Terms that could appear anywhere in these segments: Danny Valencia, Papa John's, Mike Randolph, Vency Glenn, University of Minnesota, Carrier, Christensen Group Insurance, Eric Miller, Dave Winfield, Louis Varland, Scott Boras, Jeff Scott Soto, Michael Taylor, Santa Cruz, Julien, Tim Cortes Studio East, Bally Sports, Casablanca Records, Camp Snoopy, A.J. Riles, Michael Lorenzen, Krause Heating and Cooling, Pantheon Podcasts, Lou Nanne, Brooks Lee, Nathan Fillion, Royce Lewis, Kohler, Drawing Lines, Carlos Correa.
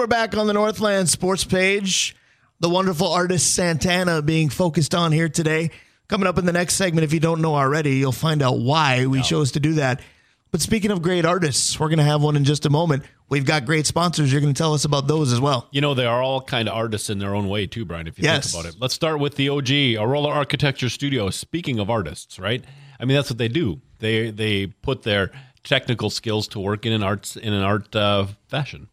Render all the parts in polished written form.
We're back on the Northland sports page. The wonderful artist Santana being focused on here today. Coming up in the next segment, if you don't know already, you'll find out why we chose to do that. But speaking of great artists, we're going to have one in just a moment. We've got great sponsors. You're going to tell us about those as well. You know, they are all kind of artists in their own way too, Brian, if you think about it. Let's start with the OG, Arola Architecture Studio. Speaking of artists, right? I mean, that's what they do. They put their technical skills to work in an art fashion.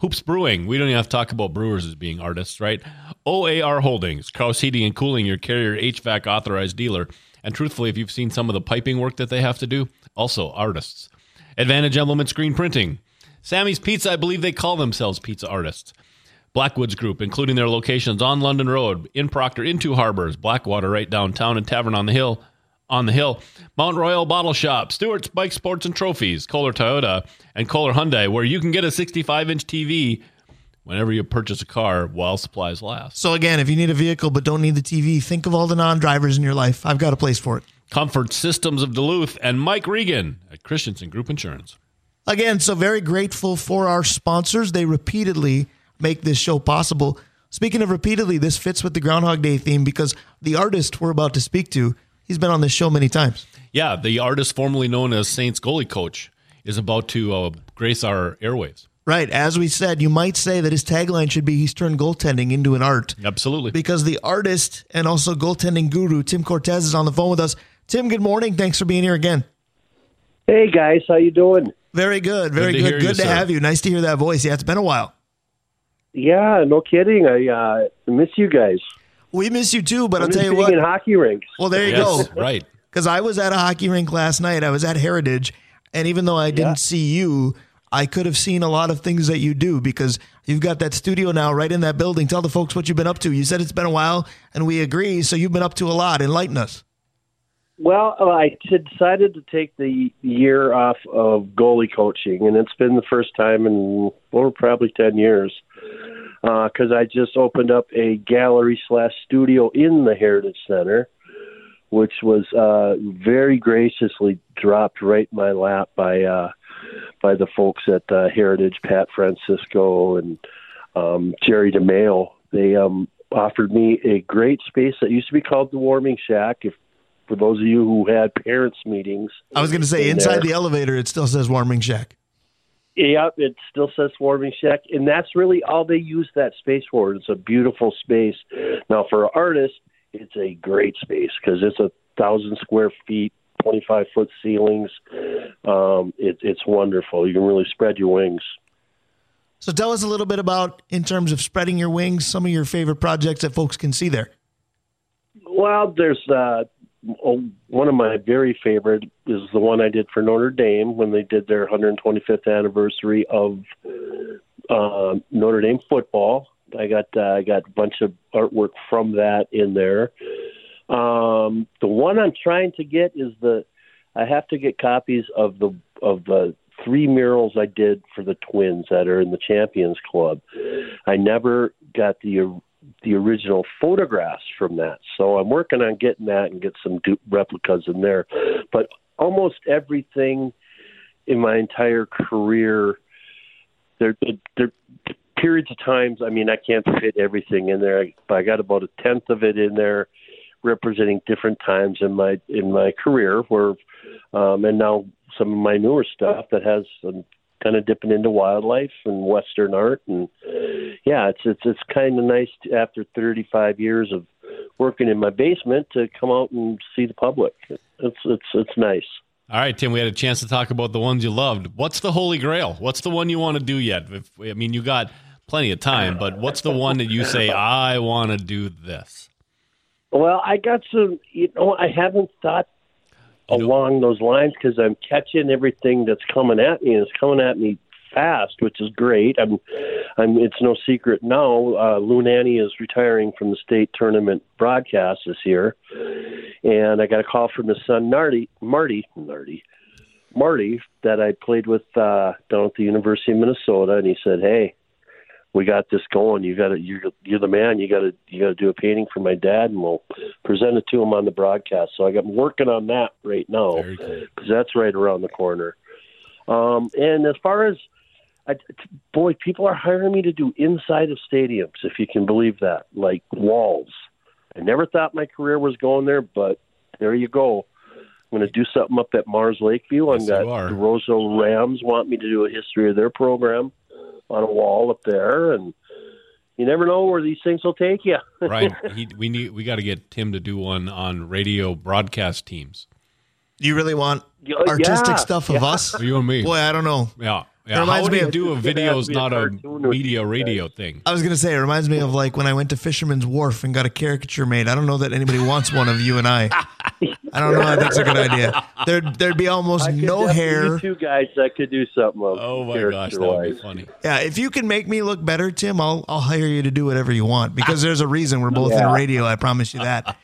Hoops Brewing. We don't even have to talk about brewers as being artists, right? OAR Holdings, Krause Heating and Cooling, your Carrier HVAC authorized dealer. And truthfully, if you've seen some of the piping work that they have to do, also artists. Advantage Emblem Screen Printing. Sammy's Pizza, I believe they call themselves pizza artists. Blackwoods Group, including their locations on London Road, in Proctor, in Two Harbors, Blackwater right downtown, and Tavern on the Hill, Mount Royal Bottle Shop, Stewart's Bike Sports and Trophies, Kohler Toyota, and Kohler Hyundai, where you can get a 65-inch TV whenever you purchase a car while supplies last. So again, if you need a vehicle but don't need the TV, think of all the non-drivers in your life. I've got a place for it. Comfort Systems of Duluth and Mike Regan at Christensen Group Insurance. Again, so very grateful for our sponsors. They repeatedly make this show possible. Speaking of repeatedly, this fits with the Groundhog Day theme because the artist we're about to speak to, he's been on this show many times. Yeah, the artist formerly known as Saints goalie coach is about to grace our airwaves. Right. As we said, you might say that his tagline should be he's turned goaltending into an art. Absolutely. Because the artist and also goaltending guru, Tim Cortes, is on the phone with us. Tim, good morning. Thanks for being here again. Hey, guys. How you doing? Very good. Very good. Good to have you. Nice to hear that voice. Yeah, it's been a while. Yeah, no kidding. I miss you guys. We miss you too, but I'll tell you what. In hockey rinks. Well, there you go. Right. Because I was at a hockey rink last night. I was at Heritage, and even though I didn't see you, I could have seen a lot of things that you do because you've got that studio now right in that building. Tell the folks what you've been up to. You said it's been a while, and we agree, so you've been up to a lot. Enlighten us. Well, I decided to take the year off of goalie coaching, and it's been the first time in over probably 10 years. Because I just opened up a gallery/studio in the Heritage Center, which was very graciously dropped right in my lap by the folks at Heritage, Pat Francisco and Jerry DeMail. They offered me a great space that used to be called the Warming Shack. For those of you who had parents' meetings. I was going to say, inside the elevator, it still says Warming Shack. Yeah, it still says Warming Shack, and that's really all they use that space for. It's a beautiful space. Now, for an artist, it's a great space because it's 1,000 square feet, 25-foot ceilings. It's wonderful. You can really spread your wings. So tell us a little bit about, in terms of spreading your wings, some of your favorite projects that folks can see there. Well, there's one of my very favorite is the one I did for Notre Dame when they did their 125th anniversary of Notre Dame football. I got a bunch of artwork from that in there. The one I'm trying to get is I have to get copies of the three murals I did for the Twins that are in the Champions Club. I never got the original photographs from that. So I'm working on getting that and get some replicas in there. But almost everything in my entire career, there periods of times, I mean, I can't fit everything in there, but I got about 1/10 of it in there representing different times in my career where, and now some of my newer stuff that has some kind of dipping into wildlife and Western art. And yeah, it's kind of nice to, after 35 years of working in my basement, to come out and see the public. It's nice. All right, Tim, we had a chance to talk about the ones you loved. What's the Holy Grail? What's the one you want to do yet? I mean, you got plenty of time, but what's the one that you say, I want to do this? Well, I got some, I haven't thought along those lines because I'm catching everything that's coming at me, and it's coming at me fast, which is great. It's no secret now. Lou Nanne is retiring from the state tournament broadcast this year, and I got a call from his son Nardi Marty that I played with down at the University of Minnesota, and he said, "Hey, we got this going. You're the man. You gotta do a painting for my dad, and we'll present it to him on the broadcast." So I'm working on that right now because that's right around the corner. And as far as Boy, people are hiring me to do inside of stadiums, if you can believe that, like walls. I never thought my career was going there, but there you go. I'm going to do something up at Mars Lakeview. Yes, the Roseau Rams want me to do a history of their program on a wall up there, and you never know where these things will take you. Right. We got to get Tim to do one on radio broadcast teams. You really want artistic stuff of us? You and me. Boy, I don't know. Yeah. Yeah, how would you do a video's not a media radio thing? I was going to say, it reminds me of like when I went to Fisherman's Wharf and got a caricature made. I don't know that anybody wants one of you and I. I don't know how that's a good idea. There'd be almost no hair. Two guys that could do something. Oh my gosh, that would be funny. Yeah, if you can make me look better, Tim, I'll hire you to do whatever you want, because there's a reason we're both in radio. I promise you that.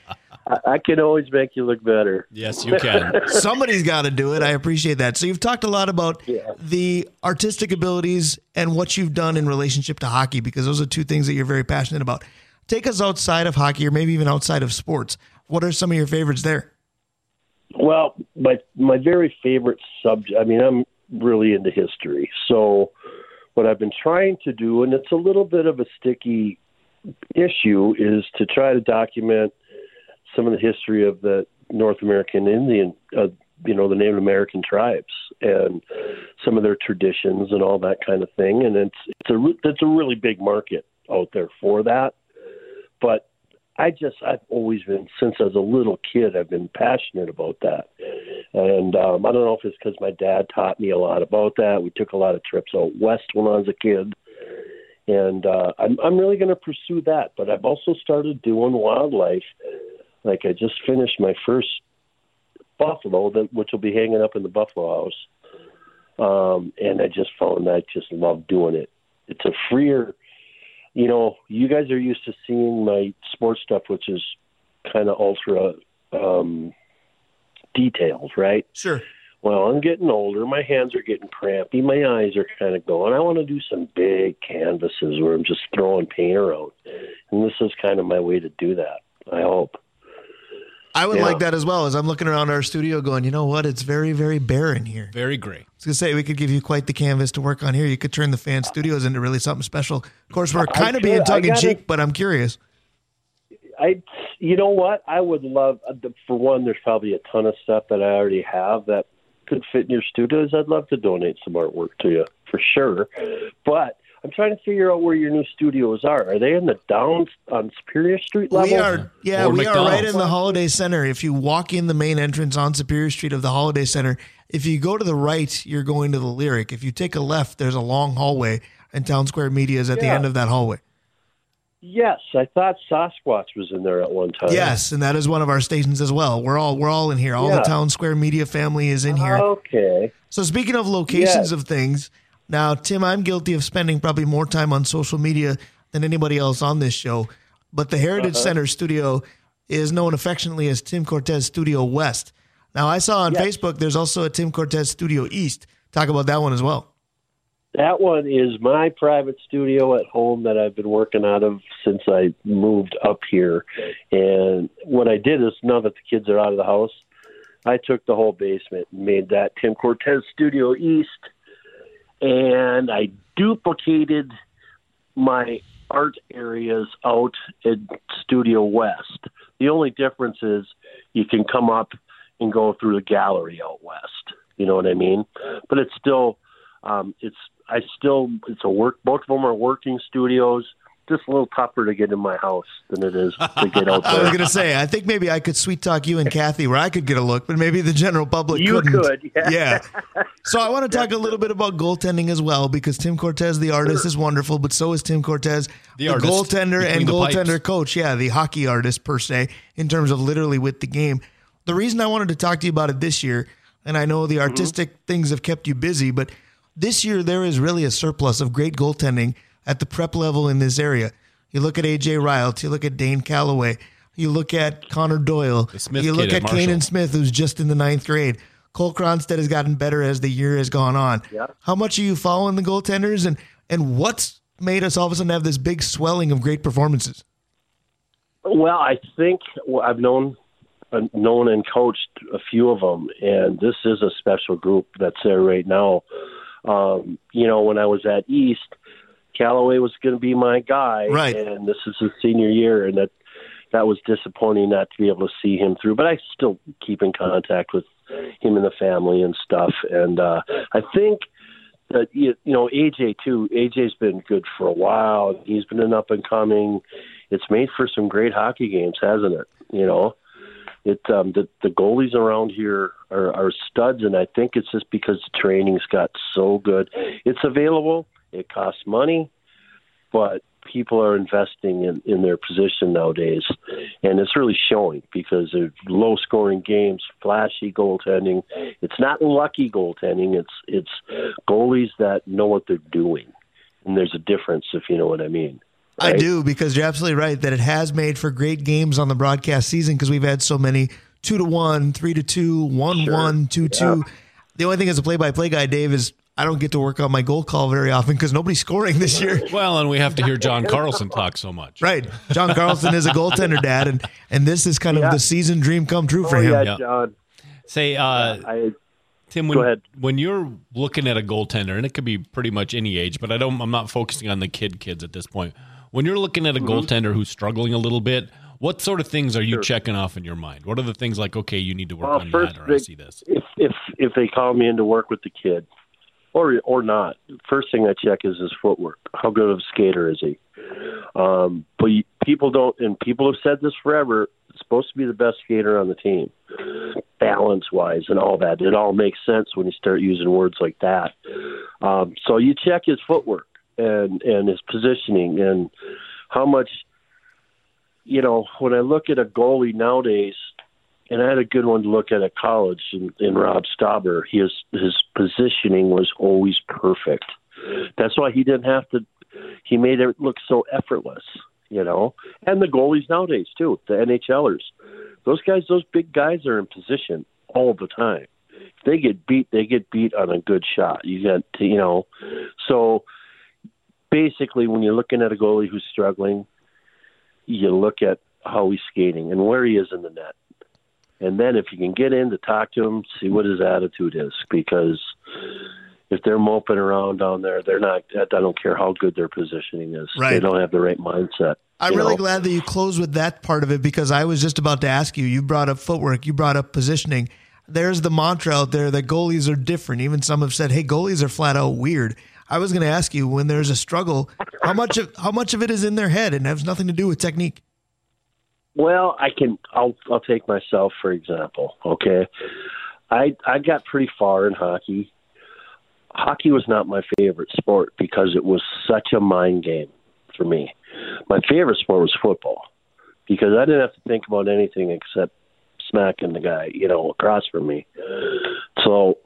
I can always make you look better. Yes, you can. Somebody's got to do it. I appreciate that. So you've talked a lot about the artistic abilities and what you've done in relationship to hockey, because those are two things that you're very passionate about. Take us outside of hockey, or maybe even outside of sports. What are some of your favorites there? Well, my very favorite subject, I mean, I'm really into history. So what I've been trying to do, and it's a little bit of a sticky issue, is to try to document some of the history of the North American Indian, the Native American tribes and some of their traditions and all that kind of thing. And it's a really big market out there for that. But I've always been, since I was a little kid, I've been passionate about that. And I don't know if it's because my dad taught me a lot about that. We took a lot of trips out west when I was a kid. And I'm really going to pursue that. But I've also started doing wildlife. Like, I just finished my first buffalo, which will be hanging up in the buffalo house. And I just found that I just love doing it. It's a freer, you guys are used to seeing my sports stuff, which is kind of ultra detailed, right? Sure. Well, I'm getting older. My hands are getting crampy. My eyes are kind of going. I want to do some big canvases where I'm just throwing paint around. And this is kind of my way to do that, I hope. I would like that as well, as I'm looking around our studio going, you know what? It's very, very barren here. Very gray. I was going to say, we could give you quite the canvas to work on here. You could turn the fan studios into really something special. Of course, we're kind of being tongue-in-cheek, but I'm curious. You know what? I would love, for one, there's probably a ton of stuff that I already have that could fit in your studios. I'd love to donate some artwork to you, for sure. But I'm trying to figure out where your new studios are. Are they in the downs on Superior Street level? We are, we are right in the Holiday Center. If you walk in the main entrance on Superior Street of the Holiday Center, if you go to the right, you're going to the Lyric. If you take a left, there's a long hallway, and Town Square Media is at the end of that hallway. Yes, I thought Sasquatch was in there at one time. Yes, and that is one of our stations as well. We're all in here. All the Town Square Media family is in here. Okay. So speaking of locations of things. Now, Tim, I'm guilty of spending probably more time on social media than anybody else on this show, but the Heritage Center studio is known affectionately as Tim Cortes Studio West. Now, I saw on Facebook there's also a Tim Cortes Studio East. Talk about that one as well. That one is my private studio at home that I've been working out of since I moved up here. And what I did is, now that the kids are out of the house, I took the whole basement and made that Tim Cortes Studio East. And I duplicated my art areas out at Studio West. The only difference is you can come up and go through the gallery out west. You know what I mean? But it's still, both of them are working studios. Just a little tougher to get in my house than it is to get out there. I was going to say, I think maybe I could sweet talk you and Kathy where I could get a look, but maybe the general public couldn't. You could, yeah. So I want to talk a little bit about goaltending as well, because Tim Cortes, the artist, is wonderful, but so is Tim Cortes, the goaltender and goaltender coach. Yeah, the hockey artist per se, in terms of literally with the game. The reason I wanted to talk to you about it this year, and I know the artistic things have kept you busy, but this year there is really a surplus of great goaltending at the prep level in this area. You look at A.J. Riles, you look at Dane Kalloway, you look at Connor Doyle, you look at Kanan Smith, who's just in the 9th grade. Cole Cronstedt has gotten better as the year has gone on. Yeah. How much are you following the goaltenders, and what's made us all of a sudden have this big swelling of great performances? Well, I think I've known and coached a few of them, and this is a special group that's there right now. You know, when I was at East, Kalloway was going to be my guy, right. And this is his senior year, and that was disappointing not to be able to see him through. But I still keep in contact with him and the family and stuff. And I think that, you know, AJ, too, AJ's been good for a while. He's been an up-and-coming. It's made for some great hockey games, hasn't it? You know, the goalies around here are studs, and I think it's just because the training's got so good. It's available. It costs money, but people are investing in their position nowadays, and it's really showing because they're low-scoring games, flashy goaltending. It's not lucky goaltending. It's goalies that know what they're doing, and there's a difference, if you know what I mean. Right? I do, because you're absolutely right that it has made for great games on the broadcast season because we've had so many 2-1, 3-2, 1-1, 2-2. The only thing as a play-by-play guy, Dave, is I don't get to work on my goal call very often because nobody's scoring this year. Well, and we have to hear John Carlson talk so much. Right. John Carlson is a goaltender, Dad, and this is kind of the season dream come true for him. Yeah, John. Say, Tim, when you're looking at a goaltender, and it could be pretty much any age, but I'm not focusing on the kids at this point. When you're looking at a goaltender who's struggling a little bit, what sort of things are you checking off in your mind? What are the things like, okay, you need to work on that, or I see this? If they call me in to work with the kid, or not. First thing I check is his footwork. How good of a skater is he? But people don't, and people have said this forever, it's supposed to be the best skater on the team, balance-wise and all that. It all makes sense when you start using words like that. So you check his footwork and his positioning and how much, you know, when I look at a goalie nowadays, and I had a good one to look at college in Rob Stauber. His positioning was always perfect. That's why he didn't have to. He made it look so effortless, you know. And the goalies nowadays too, the NHLers, those big guys are in position all the time. If they get beat. They get beat on a good shot. You got to, you know. So basically, when you're looking at a goalie who's struggling, you look at how he's skating and where he is in the net. And then if you can get in to talk to him, see what his attitude is, because if they're moping around down there, they're not. I don't care how good their positioning is. Right. They don't have the right mindset. I'm really glad that you closed with that part of it, because I was just about to ask you. You brought up footwork. You brought up positioning. There's the mantra out there that goalies are different. Even some have said, hey, goalies are flat out weird. I was going to ask you, when there's a struggle, how much of it is in their head and has nothing to do with technique? Well, I'll take myself for example. Okay, I got pretty far in hockey. Hockey was not my favorite sport because it was such a mind game for me. My favorite sport was football because I didn't have to think about anything except smacking the guy, you know, across from me. So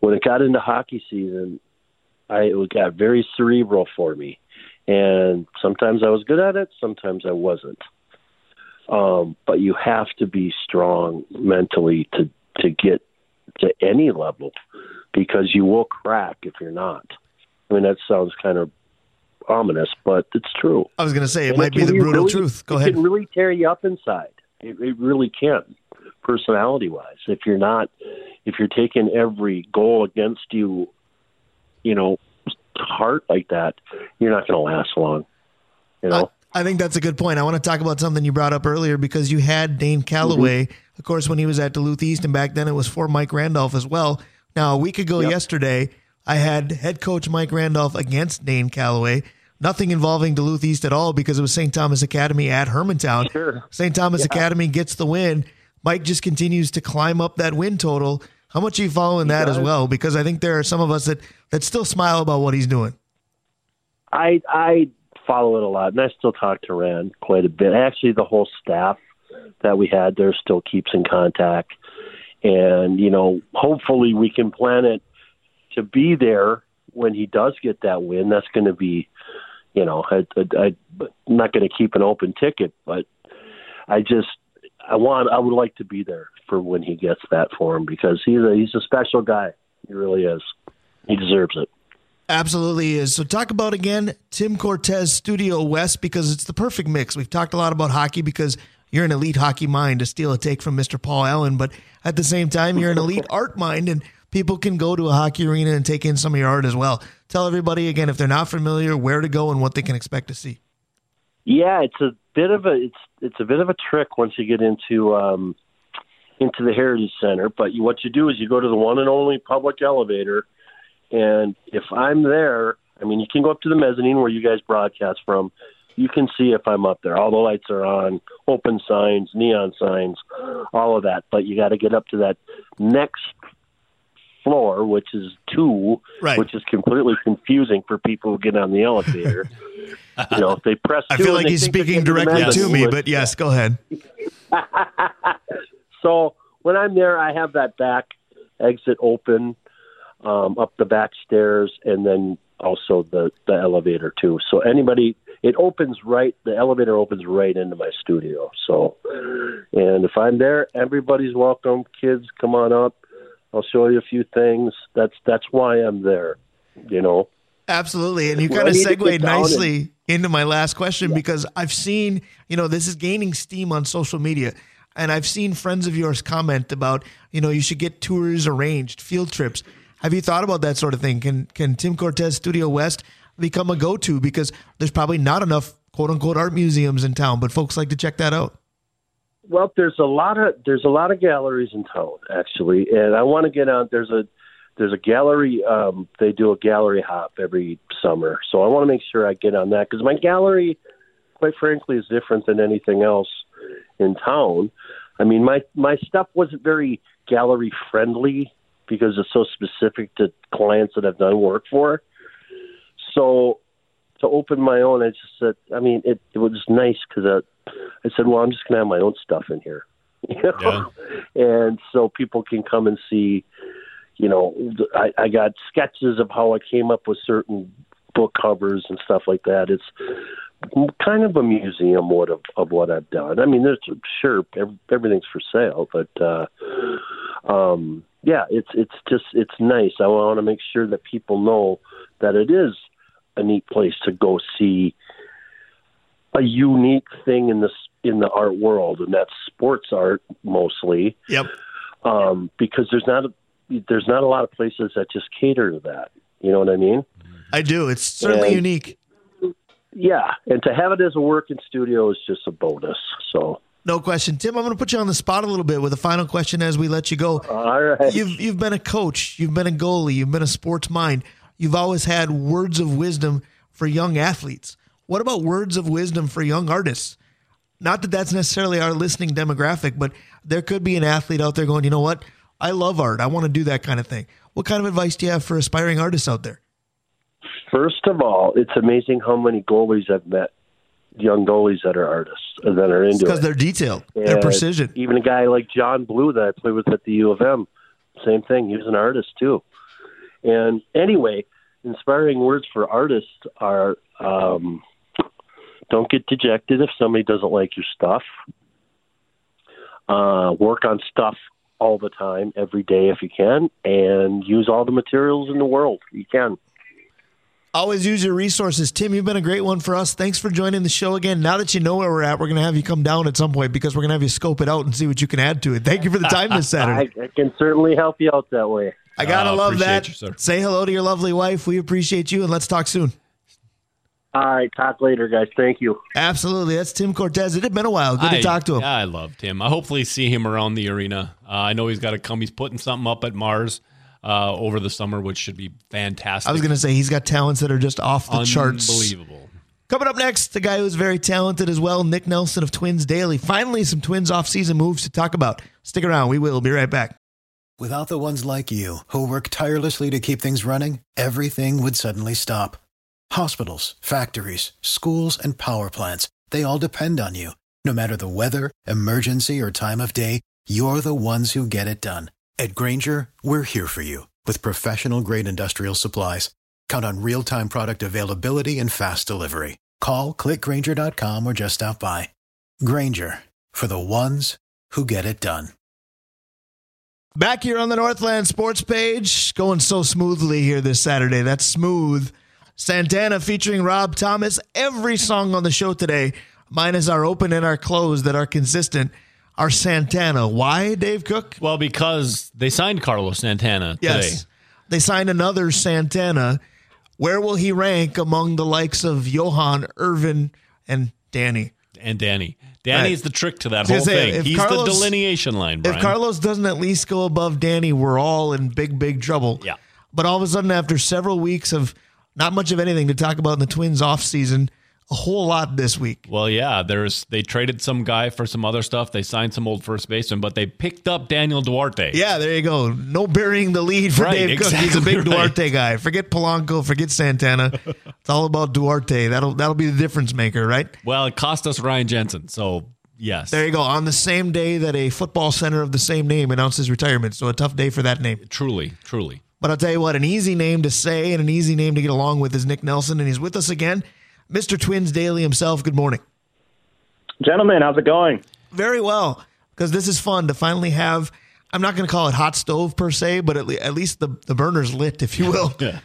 when it got into hockey season, it got very cerebral for me, and sometimes I was good at it, sometimes I wasn't. But you have to be strong mentally to get to any level, because you will crack if you're not. I mean, that sounds kind of ominous, but it's true. I was going to say, it might be the brutal truth. Go ahead. It can really tear you up inside. It really can, personality-wise. If you're taking every goal against you, you know, heart like that, you're not going to last long, you know? I think that's a good point. I want to talk about something you brought up earlier, because you had Dane Kalloway, of course, when he was at Duluth East, and back then it was for Mike Randolph as well. Now, a week ago yesterday, I had head coach Mike Randolph against Dane Kalloway. Nothing involving Duluth East at all, because it was St. Thomas Academy at Hermantown. Sure. St. Thomas Academy gets the win. Mike just continues to climb up that win total. How much are you following that as well? Because I think there are some of us that still smile about what he's doing. I follow it a lot, and I still talk to Rand quite a bit. Actually, the whole staff that we had there still keeps in contact, and you know, hopefully we can plan it to be there when he does get that win. That's going to be, you know, I'm not going to keep an open ticket, but I would like to be there for when he gets that for him, because he's a special guy. He really is. He deserves it. Absolutely is. So talk about, again, Tim Cortes Studio West, because it's the perfect mix. We've talked a lot about hockey because you're an elite hockey mind, to steal a take from Mr. Paul Allen, but at the same time, you're an elite art mind, and people can go to a hockey arena and take in some of your art as well. Tell everybody again, if they're not familiar, where to go and what they can expect to see. Yeah, it's a bit of a trick once you get into the Heritage Center. But what you do is you go to the one and only public elevator, and if I'm there, I mean, you can go up to the mezzanine where you guys broadcast from. You can see if I'm up there. All the lights are on, open signs, neon signs, all of that. But you got to get up to that next floor, which is 2, right, which is completely confusing for people who get on the elevator. You know, if they press 2, I feel like he's speaking directly to me, but yes, go ahead. So when I'm there, I have that back exit open, up the back stairs, and then also the elevator too. So anybody... the elevator opens right into my studio. So, and if I'm there, everybody's welcome. Kids, come on up. I'll show you a few things. That's why I'm there, you know? Absolutely. And you kind of segued nicely into my last question, because I've seen, you know, this is gaining steam on social media. And I've seen friends of yours comment about, you know, you should get tours arranged, field trips. Have you thought about that sort of thing? Can Tim Cortes Studio West become a go-to, because there's probably not enough quote-unquote art museums in town, but folks like to check that out? Well, there's a lot of galleries in town, actually, and I want to get out. There's a gallery. They do a gallery hop every summer, so I want to make sure I get on that, because my gallery, quite frankly, is different than anything else in town. I mean, my stuff wasn't very gallery friendly because it's so specific to clients that I've done work for. So to open my own, I just said, I mean, it was nice because I said, well, I'm just going to have my own stuff in here, you know? Yeah. And so people can come and see, you know, I got sketches of how I came up with certain book covers and stuff like that. It's kind of a museum of what I've done. I mean, there's sure everything's for sale, but, yeah, it's nice. I want to make sure that people know that it is a neat place to go see a unique thing in the art world, and that's sports art mostly. Yep. Because there's not a lot of places that just cater to that. You know what I mean? I do. It's certainly unique. Yeah, and to have it as a work in studio is just a bonus. So. No question. Tim, I'm going to put you on the spot a little bit with a final question as we let you go. All right. You've been a coach, you've been a goalie, you've been a sports mind. You've always had words of wisdom for young athletes. What about words of wisdom for young artists? Not that that's necessarily our listening demographic, but there could be an athlete out there going, you know what? I love art. I want to do that kind of thing. What kind of advice do you have for aspiring artists out there? First of all, it's amazing how many goalies I've met, young goalies that are artists and that are into it. Because they're detailed, they're precision. Even a guy like John Blue that I played with at the U of M, same thing. He was an artist too. And anyway, inspiring words for artists are, don't get dejected if somebody doesn't like your stuff. Work on stuff all the time, every day if you can, and use all the materials in the world you can. Always use your resources. Tim, you've been a great one for us. Thanks for joining the show again. Now that you know where we're at, we're going to have you come down at some point, because we're going to have you scope it out and see what you can add to it. Thank you for the time this Saturday. I can certainly help you out that way. I got to love that. You, say hello to your lovely wife. We appreciate you, and let's talk soon. All right. Talk later, guys. Thank you. Absolutely. That's Tim Cortes. It had been a while. Good to talk to him. I loved him. I hopefully see him around the arena. I know he's got to come. He's putting something up at Mars over the summer, which should be fantastic. I was going to say, he's got talents that are just off the charts. Unbelievable. Coming up next, the guy who's very talented as well, Nick Nelson of Twins Daily. Finally, some Twins off-season moves to talk about. Stick around. We will be right back. Without the ones like you, who work tirelessly to keep things running, everything would suddenly stop. Hospitals, factories, schools, and power plants, they all depend on you. No matter the weather, emergency, or time of day, you're the ones who get it done. At Grainger, we're here for you, with professional-grade industrial supplies. Count on real-time product availability and fast delivery. Call, clickgrainger.com, or just stop by. Grainger, for the ones who get it done. Back here on the Northland Sports Page, going so smoothly here this Saturday. That's Smooth. Santana featuring Rob Thomas. Every song on the show today, minus our open and our close that are consistent, are Santana. Why, Dave Cook? Well, because they signed Carlos Santana today. Yes, they signed another Santana. Where will he rank among the likes of Johan, Irvin, and Danny? And Danny. Danny's the trick to that whole thing. He's Carlos, the delineation line, Brian. If Carlos doesn't at least go above Danny, we're all in big, big trouble. Yeah. But all of a sudden, after several weeks of not much of anything to talk about in the Twins offseason, a whole lot this week. Well, yeah, they traded some guy for some other stuff. They signed some old first baseman, but they picked up Daniel Duarte. Yeah, there you go. No burying the lead for Dave Cook. He's a big Duarte guy. Forget Polanco. Forget Santana. It's all about Duarte. That'll be the difference maker, right? Well, it cost us Ryan Jensen, so yes. There you go. On the same day that a football center of the same name announces retirement, so a tough day for that name. Truly, truly. But I'll tell you what, an easy name to say and an easy name to get along with is Nick Nelson, and he's with us again. Mr. Twins Daily himself, good morning. Gentlemen, how's it going? Very well, because this is fun to finally have, I'm not going to call it hot stove per se, but at least the burner's lit, if you will. Yeah,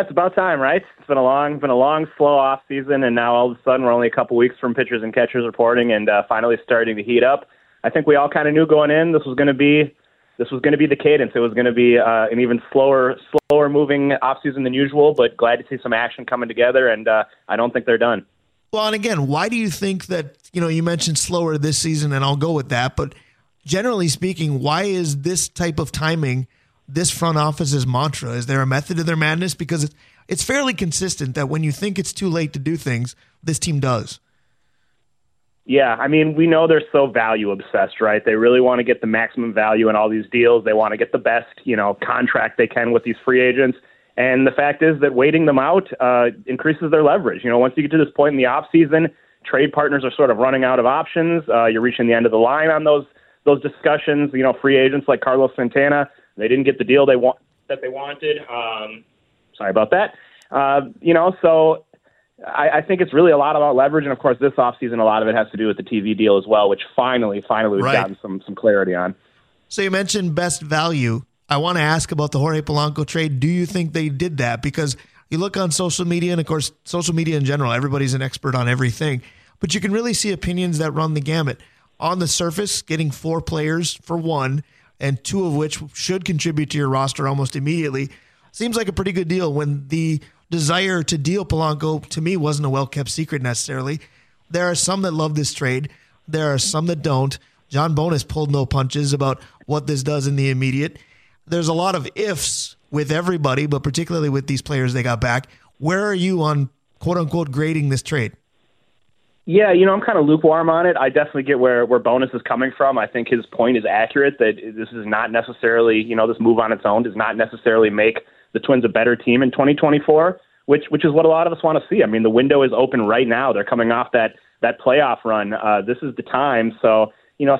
it's about time, right? It's been a long, slow off season, and now all of a sudden we're only a couple weeks from pitchers and catchers reporting and finally starting to heat up. I think we all kind of knew going in this was going to be the cadence. It was going to be an even slower moving offseason than usual, but glad to see some action coming together, and I don't think they're done. Well, and again, why do you think that, you mentioned slower this season, and I'll go with that, but generally speaking, why is this type of timing this front office's mantra? Is there a method to their madness? Because it's fairly consistent that when you think it's too late to do things, this team does. Yeah, I mean, we know they're so value-obsessed, right? They really want to get the maximum value in all these deals. They want to get the best, contract they can with these free agents. And the fact is that waiting them out increases their leverage. Once you get to this point in the offseason, trade partners are sort of running out of options. You're reaching the end of the line on those discussions. Free agents like Carlos Santana, they didn't get the deal that they wanted. Sorry about that. So... I think it's really a lot about leverage, and of course this offseason a lot of it has to do with the TV deal as well, which finally we've gotten some clarity on. So you mentioned best value. I want to ask about the Jorge Polanco trade. Do you think they did that? Because you look on social media, and of course social media in general, everybody's an expert on everything, but you can really see opinions that run the gamut. On the surface, getting 4 players for one, and 2 of which should contribute to your roster almost immediately, seems like a pretty good deal when the desire to deal Polanco, to me, wasn't a well-kept secret necessarily. There are some that love this trade. There are some that don't. John Bonas pulled no punches about what this does in the immediate. There's a lot of ifs with everybody, but particularly with these players they got back. Where are you on, quote-unquote, grading this trade? Yeah, I'm kind of lukewarm on it. I definitely get where Bonas is coming from. I think his point is accurate that this is not necessarily, this move on its own does not necessarily make the Twins a better team in 2024, which is what a lot of us want to see. I mean, the window is open right now. They're coming off that playoff run. This is the time. So,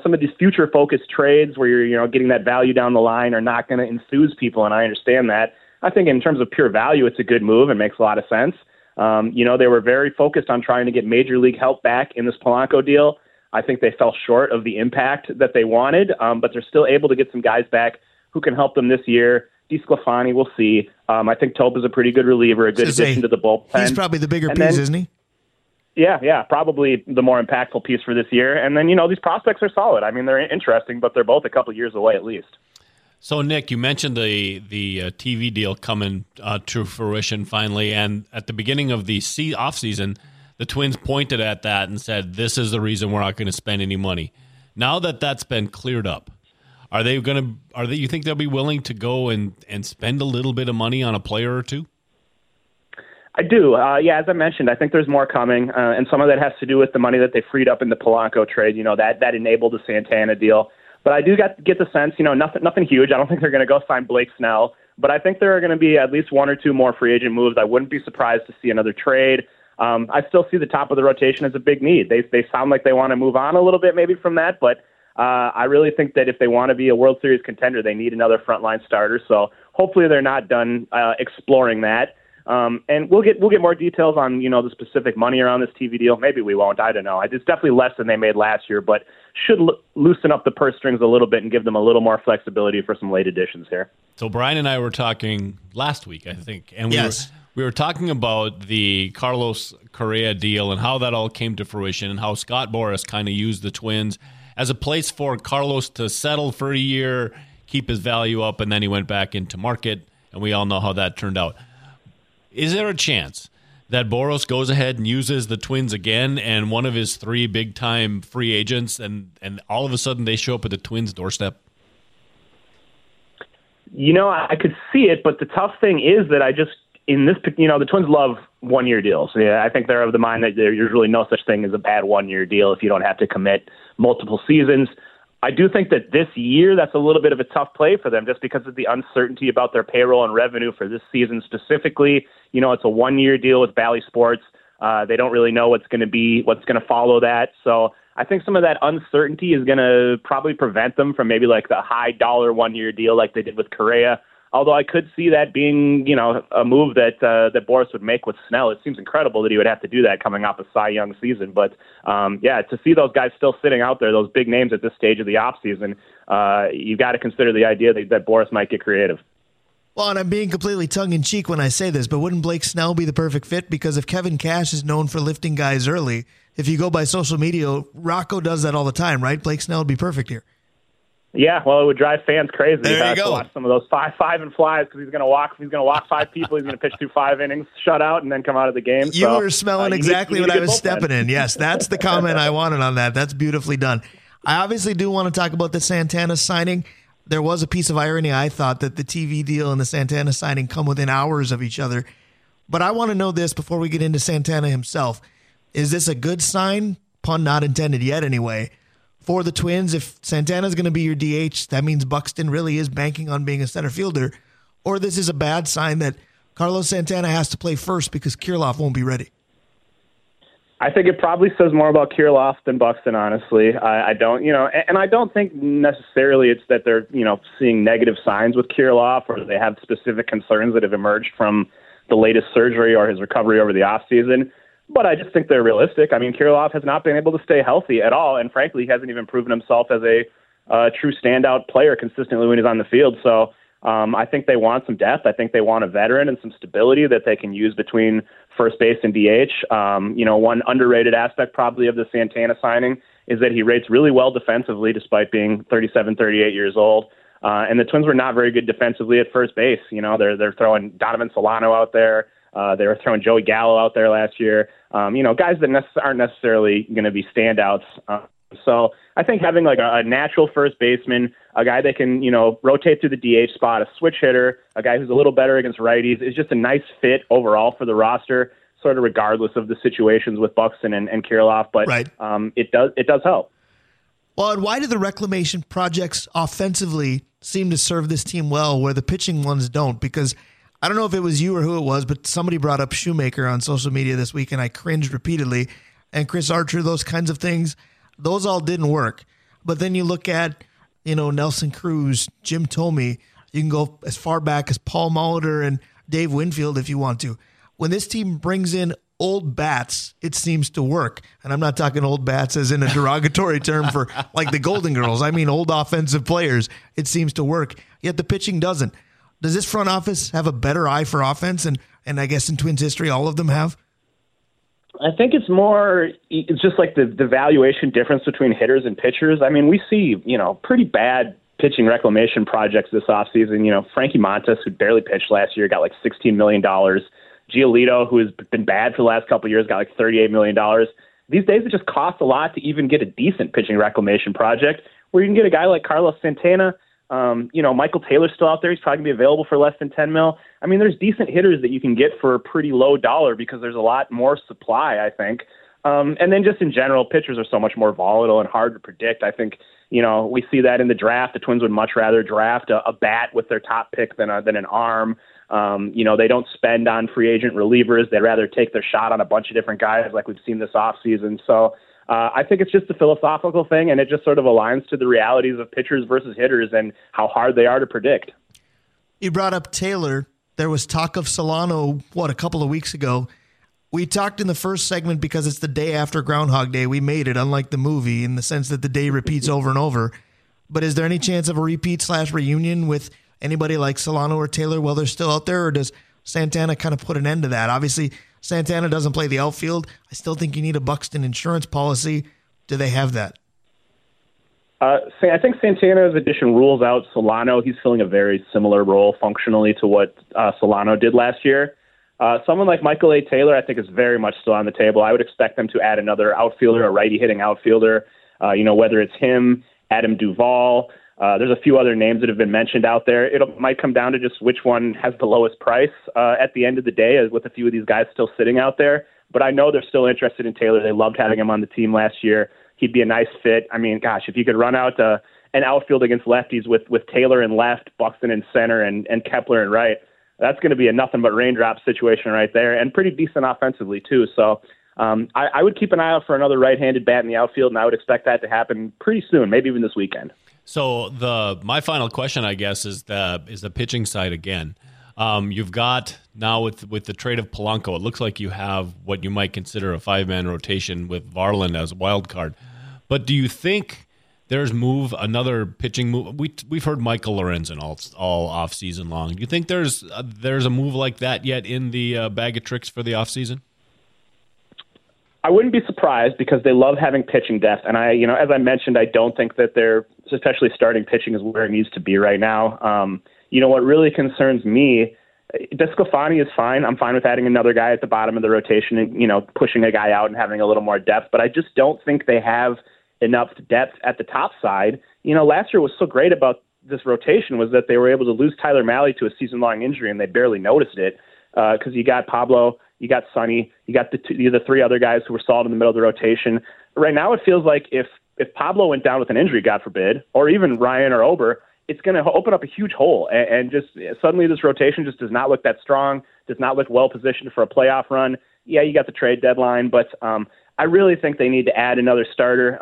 some of these future-focused trades where you're, getting that value down the line are not going to enthuse people, and I understand that. I think in terms of pure value, it's a good move. It makes a lot of sense. They were very focused on trying to get major league help back in this Polanco deal. I think they fell short of the impact that they wanted, but they're still able to get some guys back who can help them this year. DeSclafani, we'll see. I think Tope is a pretty good reliever, a good addition to the bullpen. He's probably the bigger piece, isn't he? Yeah, probably the more impactful piece for this year. And then, these prospects are solid. I mean, they're interesting, but they're both a couple years away at least. So, Nick, you mentioned the TV deal coming to fruition finally. And at the beginning of the offseason, the Twins pointed at that and said, this is the reason we're not going to spend any money. Now that that's been cleared up, you think they'll be willing to go and spend a little bit of money on a player or two? I do. As I mentioned, I think there's more coming, and some of that has to do with the money that they freed up in the Polanco trade, that enabled the Santana deal. But I do get the sense, nothing huge. I don't think they're going to go sign Blake Snell, but I think there are going to be at least one or two more free agent moves. I wouldn't be surprised to see another trade. I still see the top of the rotation as a big need. They sound like they want to move on a little bit maybe from that, but I really think that if they want to be a World Series contender, they need another frontline starter. So hopefully they're not done exploring that. And we'll get more details on the specific money around this TV deal. Maybe we won't. I don't know. It's definitely less than they made last year, but should loosen up the purse strings a little bit and give them a little more flexibility for some late additions here. So Brian and I were talking last week, I think, and we were We were talking about the Carlos Correa deal and how that all came to fruition and how Scott Boras kind of used the Twins as a place for Carlos to settle for a year, keep his value up, and then he went back into market, and we all know how that turned out. Is there a chance that Boras goes ahead and uses the Twins again and one of his three big-time free agents, and all of a sudden they show up at the Twins' doorstep? You know, I could see it, but the tough thing is that the Twins love one-year deals. Yeah, I think they're of the mind that there's really no such thing as a bad one-year deal if you don't have to commit multiple seasons. I do think that this year that's a little bit of a tough play for them just because of the uncertainty about their payroll and revenue for this season specifically. You know, it's a one-year deal with Bally Sports. They don't really know what's going to follow that. So I think some of that uncertainty is going to probably prevent them from maybe like the high-dollar one-year deal like they did with Correa. Although I could see that being, you know, a move that Boras would make with Snell. It seems incredible that he would have to do that coming off a Cy Young season. But, yeah, to see those guys still sitting out there, those big names at this stage of the offseason, you've got to consider the idea that Boras might get creative. Well, and I'm being completely tongue-in-cheek when I say this, but wouldn't Blake Snell be the perfect fit? Because if Kevin Cash is known for lifting guys early, if you go by social media, Rocco does that all the time, right? Blake Snell would be perfect here. Yeah, well, it would drive fans crazy to watch some of those 5-5 and flies because he's going to walk five people. He's going to pitch through five innings, shut out, and then come out of the game. You were smelling exactly what I was stepping in. Yes, that's the comment I wanted on that. That's beautifully done. I obviously do want to talk about the Santana signing. There was a piece of irony, I thought, that the TV deal and the Santana signing come within hours of each other. But I want to know this before we get into Santana himself. Is this a good sign? Pun not intended yet anyway. For the Twins, if Santana's going to be your DH, that means Buxton really is banking on being a center fielder. Or this is a bad sign that Carlos Santana has to play first because Kirilloff won't be ready. I think it probably says more about Kirilloff than Buxton, honestly. I don't think necessarily it's that they're, you know, seeing negative signs with Kirilloff or they have specific concerns that have emerged from the latest surgery or his recovery over the offseason. But I just think they're realistic. I mean, Kirilloff has not been able to stay healthy at all, and frankly, he hasn't even proven himself as a true standout player consistently when he's on the field. So I think they want some depth. I think they want a veteran and some stability that they can use between first base and DH. You know, one underrated aspect probably of the Santana signing is that he rates really well defensively despite being 37, 38 years old. And the Twins were not very good defensively at first base. You know, they're throwing Donovan Solano out there. They were throwing Joey Gallo out there last year. You know, guys that aren't necessarily going to be standouts. So I think having like a natural first baseman, a guy that can, you know, rotate through the DH spot, a switch hitter, a guy who's a little better against righties is just a nice fit overall for the roster, sort of regardless of the situations with Buxton and Kirilloff. But right. It does help. Well, and why do the reclamation projects offensively seem to serve this team well where the pitching ones don't? Because I don't know if it was you or who it was, but somebody brought up Shoemaker on social media this week, and I cringed repeatedly. And Chris Archer, those kinds of things, those all didn't work. But then you look at, you know, Nelson Cruz, Jim Thome. You can go as far back as Paul Molitor and Dave Winfield if you want to. When this team brings in old bats, it seems to work. And I'm not talking old bats as in a derogatory term for like the Golden Girls. I mean old offensive players. It seems to work, yet the pitching doesn't. Does this front office have a better eye for offense? And I guess in Twins history, all of them have? I think it's just like the valuation difference between hitters and pitchers. I mean, we see, you know, pretty bad pitching reclamation projects this offseason. You know, Frankie Montes, who barely pitched last year, got like $16 million. Giolito, who has been bad for the last couple of years, got like $38 million. These days, it just costs a lot to even get a decent pitching reclamation project where you can get a guy like Carlos Santana. You know, Michael Taylor's still out there. He's probably gonna be available for less than $10 million. I mean, there's decent hitters that you can get for a pretty low dollar because there's a lot more supply, I think. And then just in general, pitchers are so much more volatile and hard to predict. I think, you know, we see that in the draft. The Twins would much rather draft a bat with their top pick than an arm. You know, they don't spend on free agent relievers. They'd rather take their shot on a bunch of different guys like we've seen this offseason. So I think it's just a philosophical thing, and it just sort of aligns to the realities of pitchers versus hitters and how hard they are to predict. You brought up Taylor. There was talk of Solano, a couple of weeks ago. We talked in the first segment because it's the day after Groundhog Day. We made it, unlike the movie, in the sense that the day repeats over and over. But is there any chance of a repeat/reunion with anybody like Solano or Taylor while they're still out there, or does Santana kind of put an end to that. Obviously, Santana doesn't play the outfield. I still think you need a Buxton insurance policy. Do they have that? I think Santana's addition rules out Solano. He's filling a very similar role functionally to what Solano did last year. Someone like Michael A. Taylor, I think, is very much still on the table. I would expect them to add another outfielder, a righty-hitting outfielder, whether it's him, Adam Duvall. There's a few other names that have been mentioned out there. It might come down to just which one has the lowest price at the end of the day, with a few of these guys still sitting out there. But I know they're still interested in Taylor. They loved having him on the team last year. He'd be a nice fit. I mean, gosh, if you could run out an outfield against lefties with Taylor in left, Buxton in center, and Kepler in right, that's going to be a nothing but raindrop situation right there, and pretty decent offensively too. So I would keep an eye out for another right-handed bat in the outfield, and I would expect that to happen pretty soon, maybe even this weekend. So my final question, I guess, is the pitching side again. You've got now with the trade of Polanco, it looks like you have what you might consider a five-man rotation with Varland as a wild card. But do you think there's another pitching move? We've heard Michael Lorenzen all offseason long. Do you think there's a move like that yet in the bag of tricks for the offseason? I wouldn't be surprised because they love having pitching depth. And as I mentioned, I don't think that they're, especially starting pitching is where it needs to be right now. What really concerns me, Desclafani is fine. I'm fine with adding another guy at the bottom of the rotation and, pushing a guy out and having a little more depth. But I just don't think they have enough depth at the top side. Last year was so great about this rotation was that they were able to lose Tyler Malley to a season-long injury, and they barely noticed it because you got Pablo, you got Sonny, you got the three other guys who were solid in the middle of the rotation. Right now it feels like if Pablo went down with an injury, God forbid, or even Ryan or Ober, it's going to open up a huge hole, and just suddenly this rotation just does not look that strong, does not look well positioned for a playoff run. Yeah, you got the trade deadline, but I really think they need to add another starter.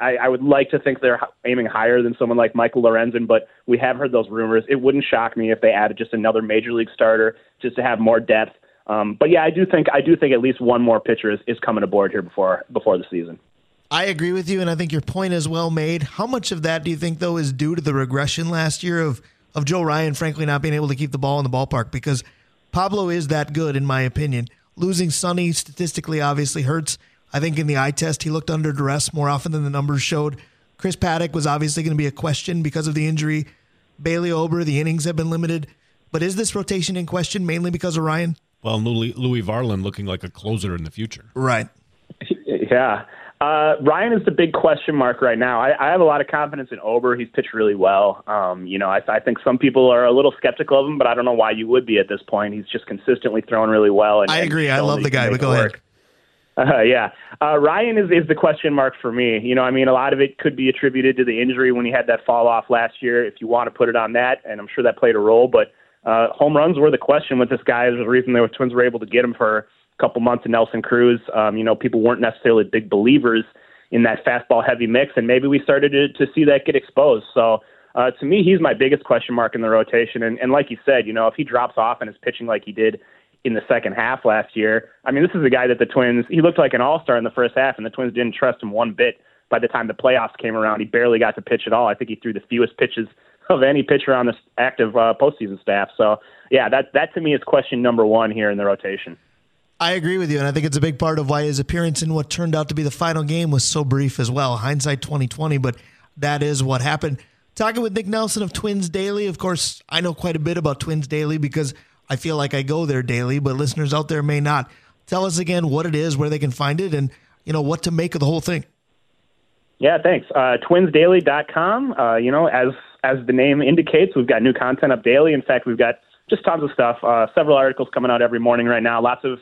I would like to think they're aiming higher than someone like Michael Lorenzen, but we have heard those rumors. It wouldn't shock me if they added just another major league starter just to have more depth. But yeah, I do think at least one more pitcher is coming aboard here before the season. I agree with you, and I think your point is well made. How much of that do you think, though, is due to the regression last year of Joe Ryan, frankly, not being able to keep the ball in the ballpark? Because Pablo is that good, in my opinion. Losing Sonny statistically obviously hurts. I think in the eye test, he looked under duress more often than the numbers showed. Chris Paddock was obviously going to be a question because of the injury. Bailey Ober, the innings have been limited. But is this rotation in question mainly because of Ryan? Well, Louis Varland looking like a closer in the future. Right. Yeah. Ryan is the big question mark right now. I have a lot of confidence in Ober. He's pitched really well. I think some people are a little skeptical of him, but I don't know why you would be at this point. He's just consistently thrown really well. And I agree. I love the guy, but go ahead. Yeah. Ryan is the question mark for me. A lot of it could be attributed to the injury when he had that fall off last year, if you want to put it on that, and I'm sure that played a role, but home runs were the question with this guy. There's a reason the Twins were able to get him for couple months in Nelson Cruz. People weren't necessarily big believers in that fastball heavy mix, and maybe we started to see that get exposed. So to me, he's my biggest question mark in the rotation. And like you said, if he drops off and is pitching like he did in the second half last year, this is a guy that the Twins, he looked like an all-star in the first half, and the Twins didn't trust him one bit. By the time the playoffs came around, he barely got to pitch at all. I think he threw the fewest pitches of any pitcher on this active postseason staff. So yeah, that to me is question number one here in the rotation. I agree with you, and I think it's a big part of why his appearance in what turned out to be the final game was so brief as well. Hindsight 2020, but that is what happened. Talking with Nick Nelson of Twins Daily. Of course, I know quite a bit about Twins Daily because I feel like I go there daily, but listeners out there may not. Tell us again what it is, where they can find it, and what to make of the whole thing. Yeah, thanks. TwinsDaily.com. As the name indicates, we've got new content up daily. In fact, we've got just tons of stuff. Several articles coming out every morning right now. Lots of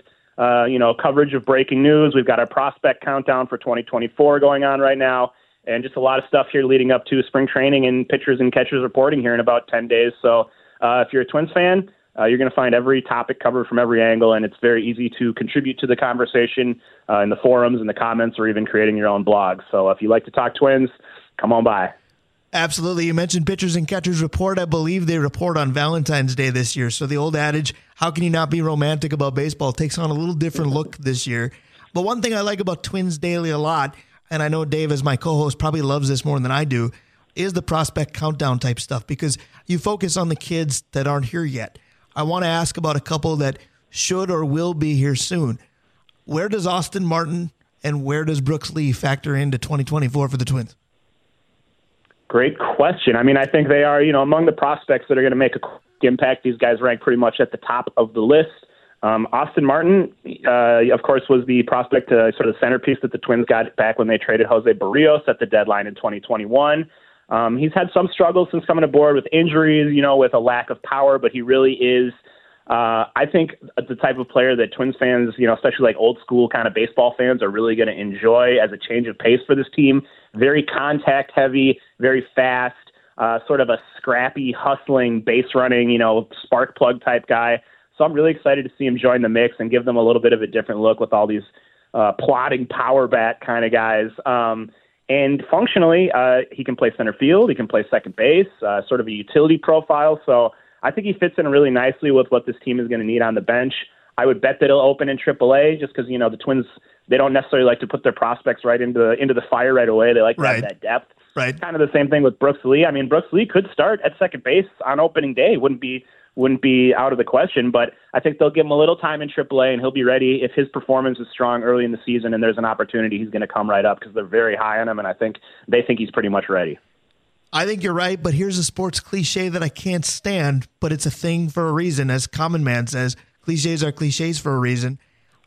coverage of breaking news. We've got our prospect countdown for 2024 going on right now, and just a lot of stuff here leading up to spring training and pitchers and catchers reporting here in about 10 days. So if you're a Twins fan, you're going to find every topic covered from every angle, and it's very easy to contribute to the conversation in the forums and the comments, or even creating your own blog. So if you like to talk Twins, come on by. Absolutely. You mentioned pitchers and catchers report. I believe they report on Valentine's Day this year. So the old adage, how can you not be romantic about baseball, takes on a little different look this year. But one thing I like about Twins Daily a lot, and I know Dave as my co-host probably loves this more than I do, is the prospect countdown type stuff, because you focus on the kids that aren't here yet. I want to ask about a couple that should or will be here soon. Where does Austin Martin and where does Brooks Lee factor into 2024 for the Twins? Great question. I mean, I think they are, you know, among the prospects that are going to make a quick impact. These guys rank pretty much at the top of the list. Austin Martin, of course, was the prospect, sort of centerpiece that the Twins got back when they traded Jose Barrios at the deadline in 2021. He's had some struggles since coming aboard with injuries, you know, with a lack of power, but he really is, I think, the type of player that Twins fans, you know, especially like old school kind of baseball fans, are really going to enjoy as a change of pace for this team. Very contact heavy, very fast, sort of a scrappy, hustling, base running, you know, spark plug type guy. So I'm really excited to see him join the mix and give them a little bit of a different look with all these plotting power bat kind of guys. And functionally, he can play center field. He can play second base, sort of a utility profile. So I think he fits in really nicely with what this team is going to need on the bench. I would bet that he'll open in AAA just because, you know, the Twins, they don't necessarily like to put their prospects right into the fire right away. They like to have that depth. Right. Kind of the same thing with Brooks Lee. I mean, Brooks Lee could start at second base on opening day. Wouldn't be out of the question, but I think they'll give him a little time in AAA, and he'll be ready. If his performance is strong early in the season and there's an opportunity, he's going to come right up because they're very high on him, and I think they think he's pretty much ready. I think you're right, but here's a sports cliche that I can't stand, but it's a thing for a reason. As Common Man says, cliches are cliches for a reason.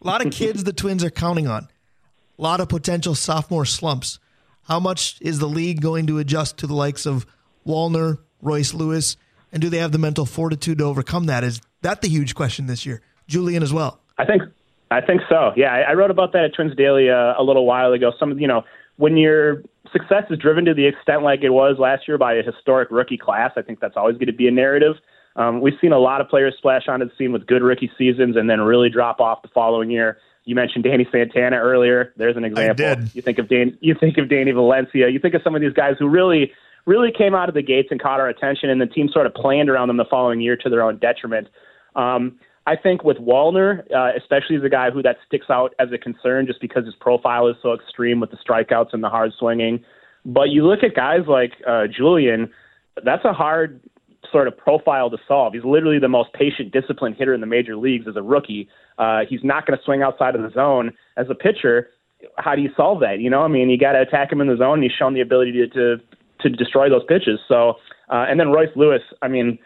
A lot of kids the Twins are counting on. A lot of potential sophomore slumps. How much is the league going to adjust to the likes of Wallner, Royce Lewis, and do they have the mental fortitude to overcome that? Is that the huge question this year? Julien as well. I think so. Yeah, I wrote about that at Twins Daily a little while ago. When your success is driven to the extent like it was last year by a historic rookie class, I think that's always going to be a narrative. We've seen a lot of players splash onto the scene with good rookie seasons and then really drop off the following year. You mentioned Danny Santana earlier. There's an example. I did. You think of Danny Valencia. You think of some of these guys who really came out of the gates and caught our attention, and the team sort of planned around them the following year to their own detriment. I think with Wallner, especially as a guy who that sticks out as a concern just because his profile is so extreme with the strikeouts and the hard swinging. But you look at guys like Julien, that's a hard sort of profile to solve. He's literally the most patient, disciplined hitter in the major leagues as a rookie. He's not going to swing outside of the zone. As a pitcher, how do you solve that? You know, I mean, you got to attack him in the zone, and he's shown the ability to destroy those pitches. So, and then Royce Lewis, I mean,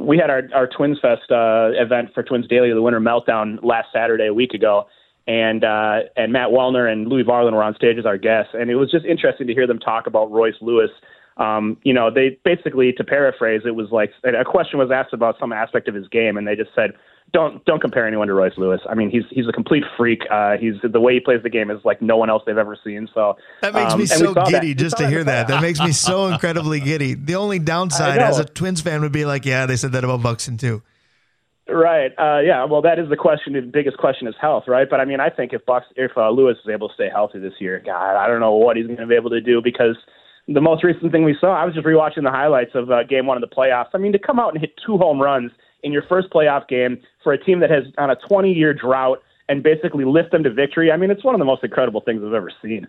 we had our Twins Fest event for Twins Daily, the Winter Meltdown, last Saturday, a week ago. And Matt Wallner and Louis Varland were on stage as our guests. And it was just interesting to hear them talk about Royce Lewis. You know, they basically, to paraphrase, it was like a question was asked about some aspect of his game. And they just said, don't compare anyone to Royce Lewis. I mean, he's a complete freak. He's the way he plays the game is like no one else they've ever seen. So that makes me so giddy just to hear that. That makes me so incredibly giddy. The only downside as a Twins fan would be like, yeah, they said that about Buxton too. Right. Yeah. Well, that is the question. The biggest question is health, right? But I mean, I think if Lewis is able to stay healthy this year, God, I don't know what he's going to be able to do, because the most recent thing we saw, I was just rewatching the highlights of Game 1 of the playoffs. I mean, to come out and hit 2 home runs in your first playoff game for a team that has on a 20-year drought and basically lift them to victory. I mean, it's one of the most incredible things I've ever seen.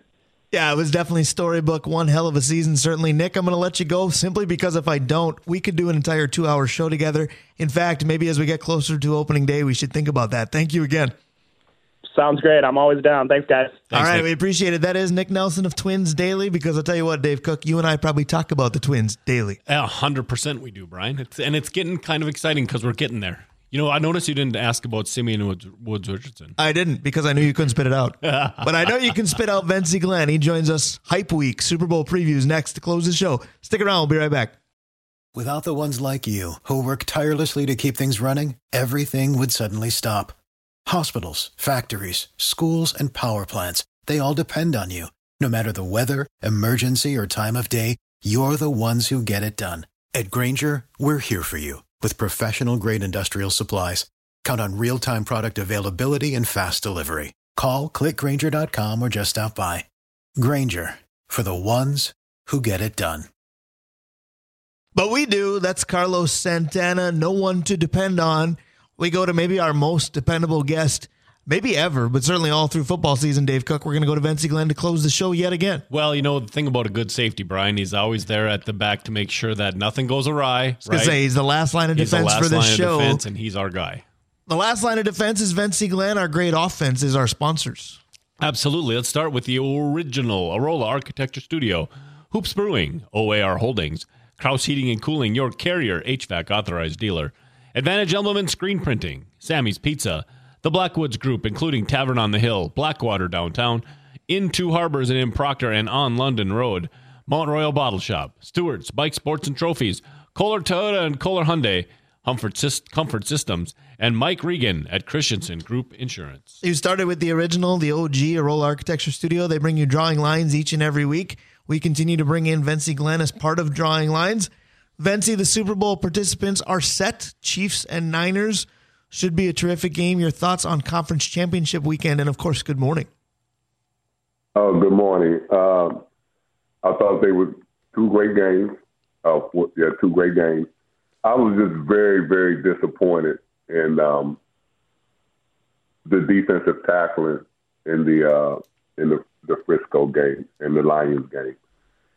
Yeah, it was definitely storybook. One hell of a season, certainly. Nick, I'm going to let you go simply because if I don't, we could do an entire 2-hour show together. In fact, maybe as we get closer to opening day, we should think about that. Thank you again. Sounds great. I'm always down. Thanks, guys. All right, Nick. We appreciate it. That is Nick Nelson of Twins Daily, because I'll tell you what, Dave Cook, you and I probably talk about the Twins daily. 100% we do, Brian. It's getting kind of exciting because we're getting there. You know, I noticed you didn't ask about Simeon Woods Richardson. I didn't, because I knew you couldn't spit it out. But I know you can spit out Vency Glenn. He joins us Hype Week Super Bowl previews next to close the show. Stick around. We'll be right back. Without the ones like you who work tirelessly to keep things running, everything would suddenly stop. Hospitals, factories, schools, and power plants, they all depend on you. No matter the weather, emergency, or time of day, you're the ones who get it done. At Grainger, we're here for you with professional-grade industrial supplies. Count on real-time product availability and fast delivery. Call, clickgrainger.com, or just stop by. Grainger, for the ones who get it done. But we do. That's Carlos Santana, no one to depend on. We go to maybe our most dependable guest, maybe ever, but certainly all through football season, Dave Cook, we're going to go to Vency Glen to close the show yet again. Well, you know, the thing about a good safety, Brian, he's always there at the back to make sure that nothing goes awry. I was going to say, he's the last line of defense for this show. And he's our guy. The last line of defense is Vency Glen. Our great offense is our sponsors. Absolutely. Let's start with the original Arola Architecture Studio, Hoops Brewing, OAR Holdings, Krause Heating and Cooling, your Carrier HVAC authorized dealer, Advantage Emblem & Screen Printing, Sammy's Pizza, the Blackwoods Group, including Tavern on the Hill, Blackwater Downtown, in Two Harbors and in Proctor and on London Road, Mount Royal Bottle Shop, Stewart's Bike Sports and Trophies, Kohler Toyota and Kohler Hyundai, Comfort Systems, and Mike Regan at Christensen Group Insurance. You started with the original, the OG, Arola Architecture Studio. They bring you Drawing Lines each and every week. We continue to bring in Vency Glen as part of Drawing Lines. Vency, the Super Bowl participants are set. Chiefs and Niners should be a terrific game. Your thoughts on conference championship weekend, and of course, good morning. Oh, good morning. I thought they were two great games. Two great games. I was just very, very disappointed in the defensive tackling in the Frisco game and the Lions game.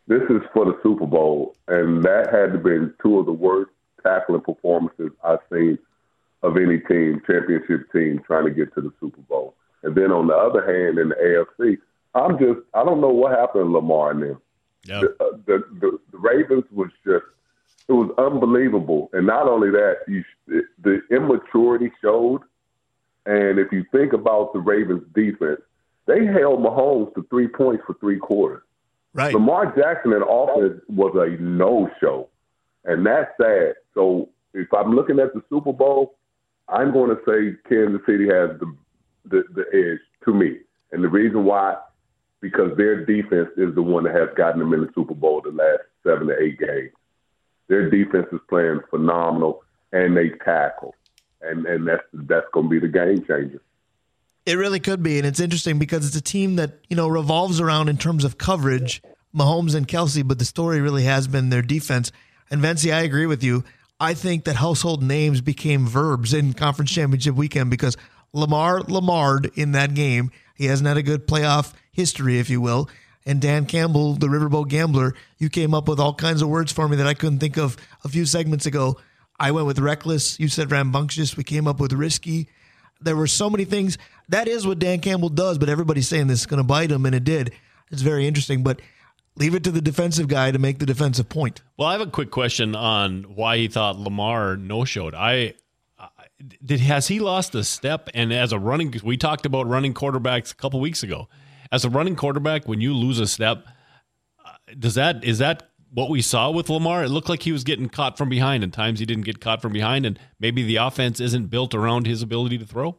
This is for the Super Bowl, and that had to been two of the worst tackling performances I've seen of any team, championship team, trying to get to the Super Bowl. And then on the other hand, in the AFC, I don't know what happened to Lamar and them. Yep. The Ravens was just, it was unbelievable. And not only that, the immaturity showed. And if you think about the Ravens defense, they held Mahomes to 3 points for three quarters. Right. Lamar Jackson in offense was a no-show, and that's sad. So if I'm looking at the Super Bowl, I'm going to say Kansas City has the edge to me. And the reason why, because their defense is the one that has gotten them in the Super Bowl the last 7 to 8 games. Their defense is playing phenomenal, and they tackle. And that's going to be the game changer. It really could be, and it's interesting because it's a team that, you know, revolves around in terms of coverage, Mahomes and Kelsey, but the story really has been their defense. And Vency, I agree with you. I think that household names became verbs in conference championship weekend because Lamar Lamarred in that game. He hasn't had a good playoff history, if you will. And Dan Campbell, the Riverboat Gambler, you came up with all kinds of words for me that I couldn't think of a few segments ago. I went with reckless. You said rambunctious. We came up with risky. There were so many things. That is what Dan Campbell does, but everybody's saying this is going to bite him, and it did. It's very interesting, but leave it to the defensive guy to make the defensive point. Well, I have a quick question on why he thought Lamar no-showed. Has he lost a step? And as a running, we talked about running quarterbacks a couple weeks ago. As a running quarterback, when you lose a step, is that what we saw with Lamar? It looked like he was getting caught from behind, and times he didn't get caught from behind, and maybe the offense isn't built around his ability to throw?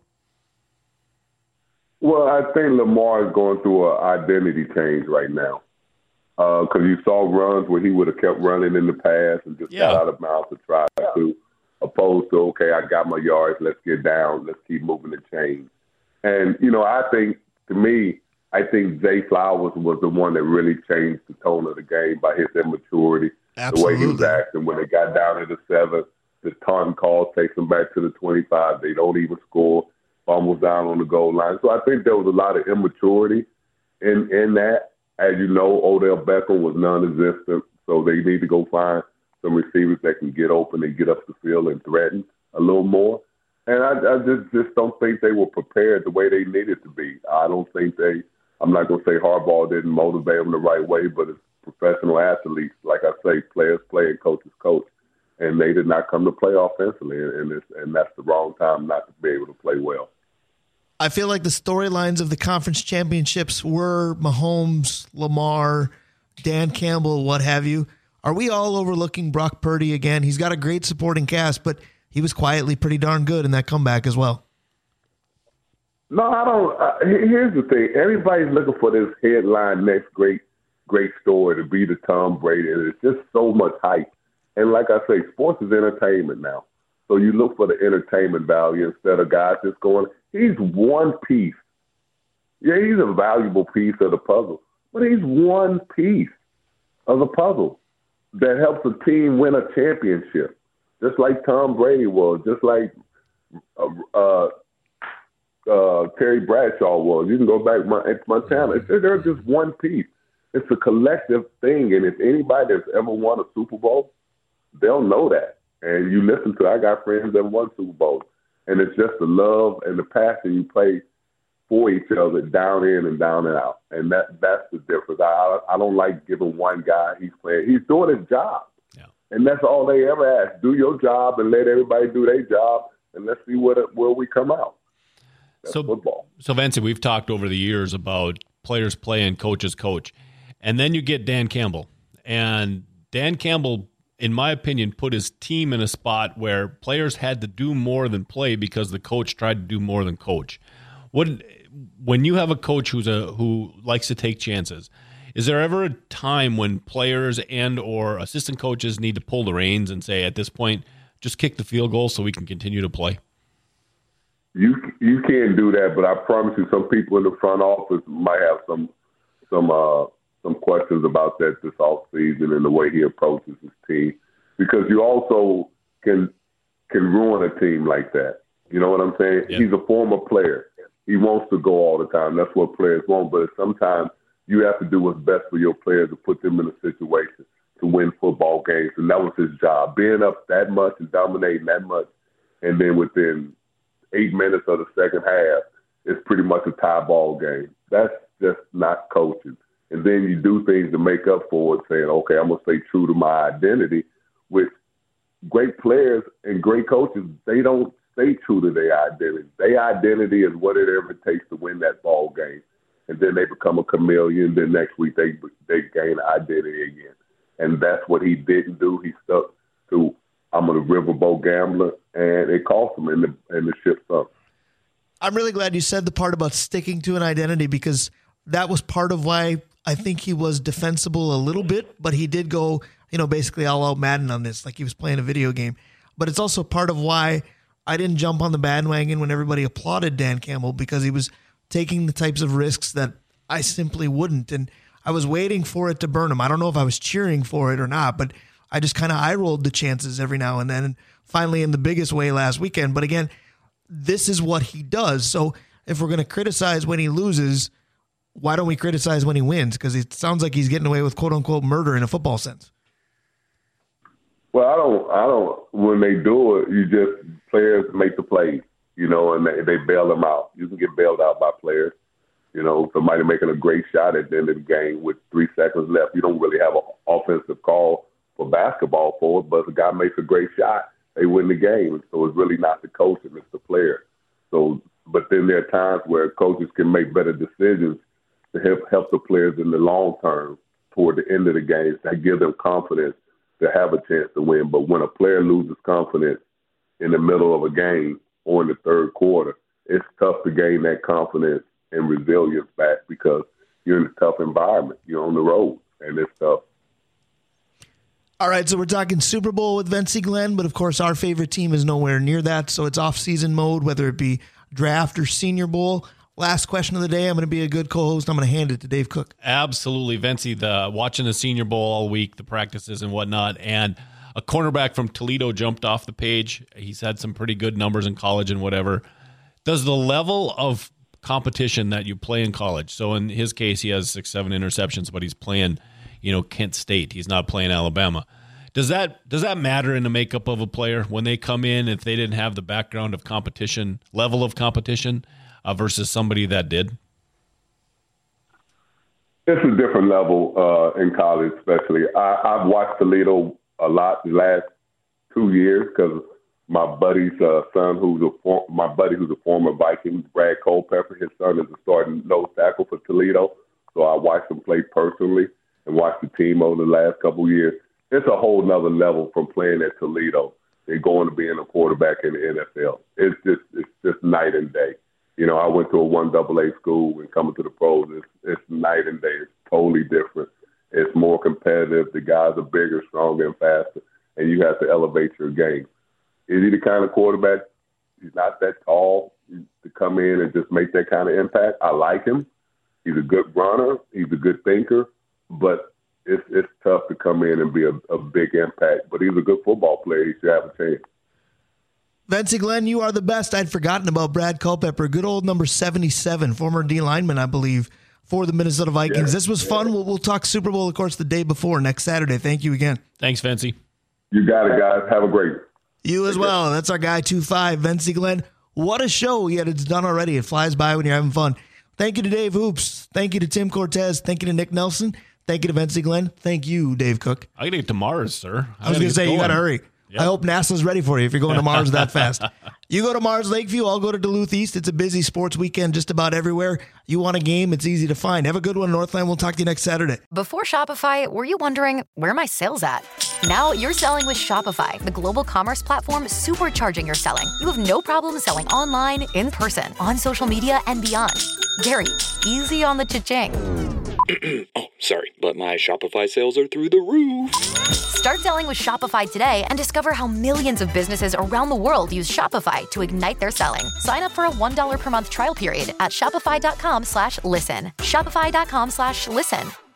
Well, I think Lamar is going through an identity change right now because you saw runs where he would have kept running in the past and just got out of bounds to try to, opposed to, okay, I got my yards, let's get down, let's keep moving the chains. And, you know, I think Zay Flowers was the one that really changed the tone of the game by his immaturity, absolutely, the way he was acting. When they got down to the 7, the taunting call takes them back to the 25. They don't even score, almost down on the goal line. So I think there was a lot of immaturity in that. As you know, Odell Beckham was non-existent, so they need to go find some receivers that can get open and get up the field and threaten a little more. And I just don't think they were prepared the way they needed to be. I'm not going to say Harbaugh didn't motivate them the right way, but it's professional athletes. Like I say, players play and coaches coach. And they did not come to play offensively, and that's the wrong time not to be able to play well. I feel like the storylines of the conference championships were Mahomes, Lamar, Dan Campbell, what have you. Are we all overlooking Brock Purdy again? He's got a great supporting cast, but he was quietly pretty darn good in that comeback as well. No, I don't. Here's the thing. Everybody's looking for this headline, next great story to be the Tom Brady. And it's just so much hype. And like I say, sports is entertainment now. So you look for the entertainment value instead of guys just going, he's one piece. Yeah, he's a valuable piece of the puzzle. But he's one piece of the puzzle that helps a team win a championship, just like Tom Brady was, just like Terry Bradshaw was. You can go back to Montana. They're just one piece. It's a collective thing, and if anybody that's ever won a Super Bowl, they'll know that. And you listen to, I got friends that won Super Bowls, and it's just the love and the passion you play for each other down in and down and out. And that's the difference. I don't like giving one guy he's playing. He's doing his job. Yeah. And that's all they ever ask. Do your job and let everybody do their job, and let's see where we come out. That's football. So, Vincent, we've talked over the years about players play and coaches coach. And then you get Dan Campbell. And Dan Campbell, in my opinion, put his team in a spot where players had to do more than play because the coach tried to do more than coach. When you have a coach who likes to take chances, is there ever a time when players and or assistant coaches need to pull the reins and say, at this point, just kick the field goal so we can continue to play? You can't do that, but I promise you some people in the front office might have some questions about that this offseason and the way he approaches his team, because you also can ruin a team like that. You know what I'm saying? Yeah. He's a former player. He wants to go all the time. That's what players want. But sometimes you have to do what's best for your players to put them in a situation to win football games. And that was his job, being up that much and dominating that much. And then within 8 minutes of the second half, it's pretty much a tie ball game. That's just not coaching. And then you do things to make up for it, saying, okay, I'm going to stay true to my identity. With great players and great coaches, they don't stay true to their identity. Their identity is whatever it takes to win that ball game. And then they become a chameleon. Then next week they gain identity again. And that's what he didn't do. He stuck to, I'm a riverboat gambler, and it cost him, and the ship sunk. I'm really glad you said the part about sticking to an identity, because that was part of why I think he was defensible a little bit, but he did go, basically all out Madden on this, like he was playing a video game. But it's also part of why I didn't jump on the bandwagon when everybody applauded Dan Campbell, because he was taking the types of risks that I simply wouldn't. And I was waiting for it to burn him. I don't know if I was cheering for it or not, but I just kind of eye-rolled the chances every now and then, and finally in the biggest way last weekend. But again, this is what he does. So if we're going to criticize when he loses, why don't we criticize when he wins? Because it sounds like he's getting away with quote-unquote murder in a football sense. Well, I don't. When they do it, you just players make the plays, and they bail them out. You can get bailed out by players. Somebody making a great shot at the end of the game with 3 seconds left. You don't really have an offensive call for basketball for it, but if a guy makes a great shot, they win the game. So it's really not the coach, and it's the player. So, but then there are times where coaches can make better decisions to help the players in the long term toward the end of the game, that give them confidence to have a chance to win. But when a player loses confidence in the middle of a game or in the third quarter, it's tough to gain that confidence and resilience back, because you're in a tough environment. You're on the road, and it's tough. All right, so we're talking Super Bowl with Vency Glenn, but of course our favorite team is nowhere near that, so it's off-season mode, whether it be draft or Senior Bowl. Last question of the day. I'm going to be a good co-host. I'm going to hand it to Dave Cook. Absolutely, Vency. Watching the Senior Bowl all week, the practices and whatnot, and a cornerback from Toledo jumped off the page. He's had some pretty good numbers in college and whatever. Does the level of competition that you play in college, so in his case he has 6-7 interceptions, but he's playing Kent State. He's not playing Alabama. Does that matter in the makeup of a player when they come in, if they didn't have the background of competition, level of competition, versus somebody that did? It's a different level in college, especially. I've watched Toledo a lot the last 2 years because my buddy's son, who's a former Viking, Brad Culpepper, his son is a starting nose tackle for Toledo. So I watched him play personally and watched the team over the last couple of years. It's a whole nother level from playing at Toledo and going to being a quarterback in the NFL. It's just night and day. I went to a 1AA school, and coming to the pros, it's night and day. It's totally different. It's more competitive. The guys are bigger, stronger, and faster, and you have to elevate your game. Is he the kind of quarterback? He's not that tall to come in and just make that kind of impact. I like him. He's a good runner. He's a good thinker. But it's tough to come in and be a big impact. But he's a good football player. He should have a chance. Vince Glenn, you are the best. I'd forgotten about Brad Culpepper, good old number 77, former D lineman, I believe, for the Minnesota Vikings. Yeah, this was fun. We'll talk Super Bowl, of course, the day before, next Saturday. Thank you again. Thanks, Vincey. You got it, guys. Have a great day. You as well. That's our guy, 2-5, Vincey Glenn. What a show, yet it's done already. It flies by when you're having fun. Thank you to Dave Hoops. Thank you to Tim Cortes. Thank you to Nick Nelson. Thank you to Vincey Glenn. Thank you, Dave Cook. I got to get to Mars, sir. I was going to say, you got to hurry. Yep. I hope NASA's ready for you if you're going to Mars that fast. You go to Mars Lakeview, I'll go to Duluth East. It's a busy sports weekend just about everywhere. You want a game, it's easy to find. Have a good one, Northland. We'll talk to you next Saturday. Before Shopify, were you wondering, where are my sales at? Now you're selling with Shopify, the global commerce platform supercharging your selling. You have no problem selling online, in person, on social media, and beyond. Gary, easy on the cha-ching. Oh, sorry, but my Shopify sales are through the roof. Start selling with Shopify today and discover how millions of businesses around the world use Shopify to ignite their selling. Sign up for a $1 per month trial period at shopify.com/listen. Shopify.com/listen.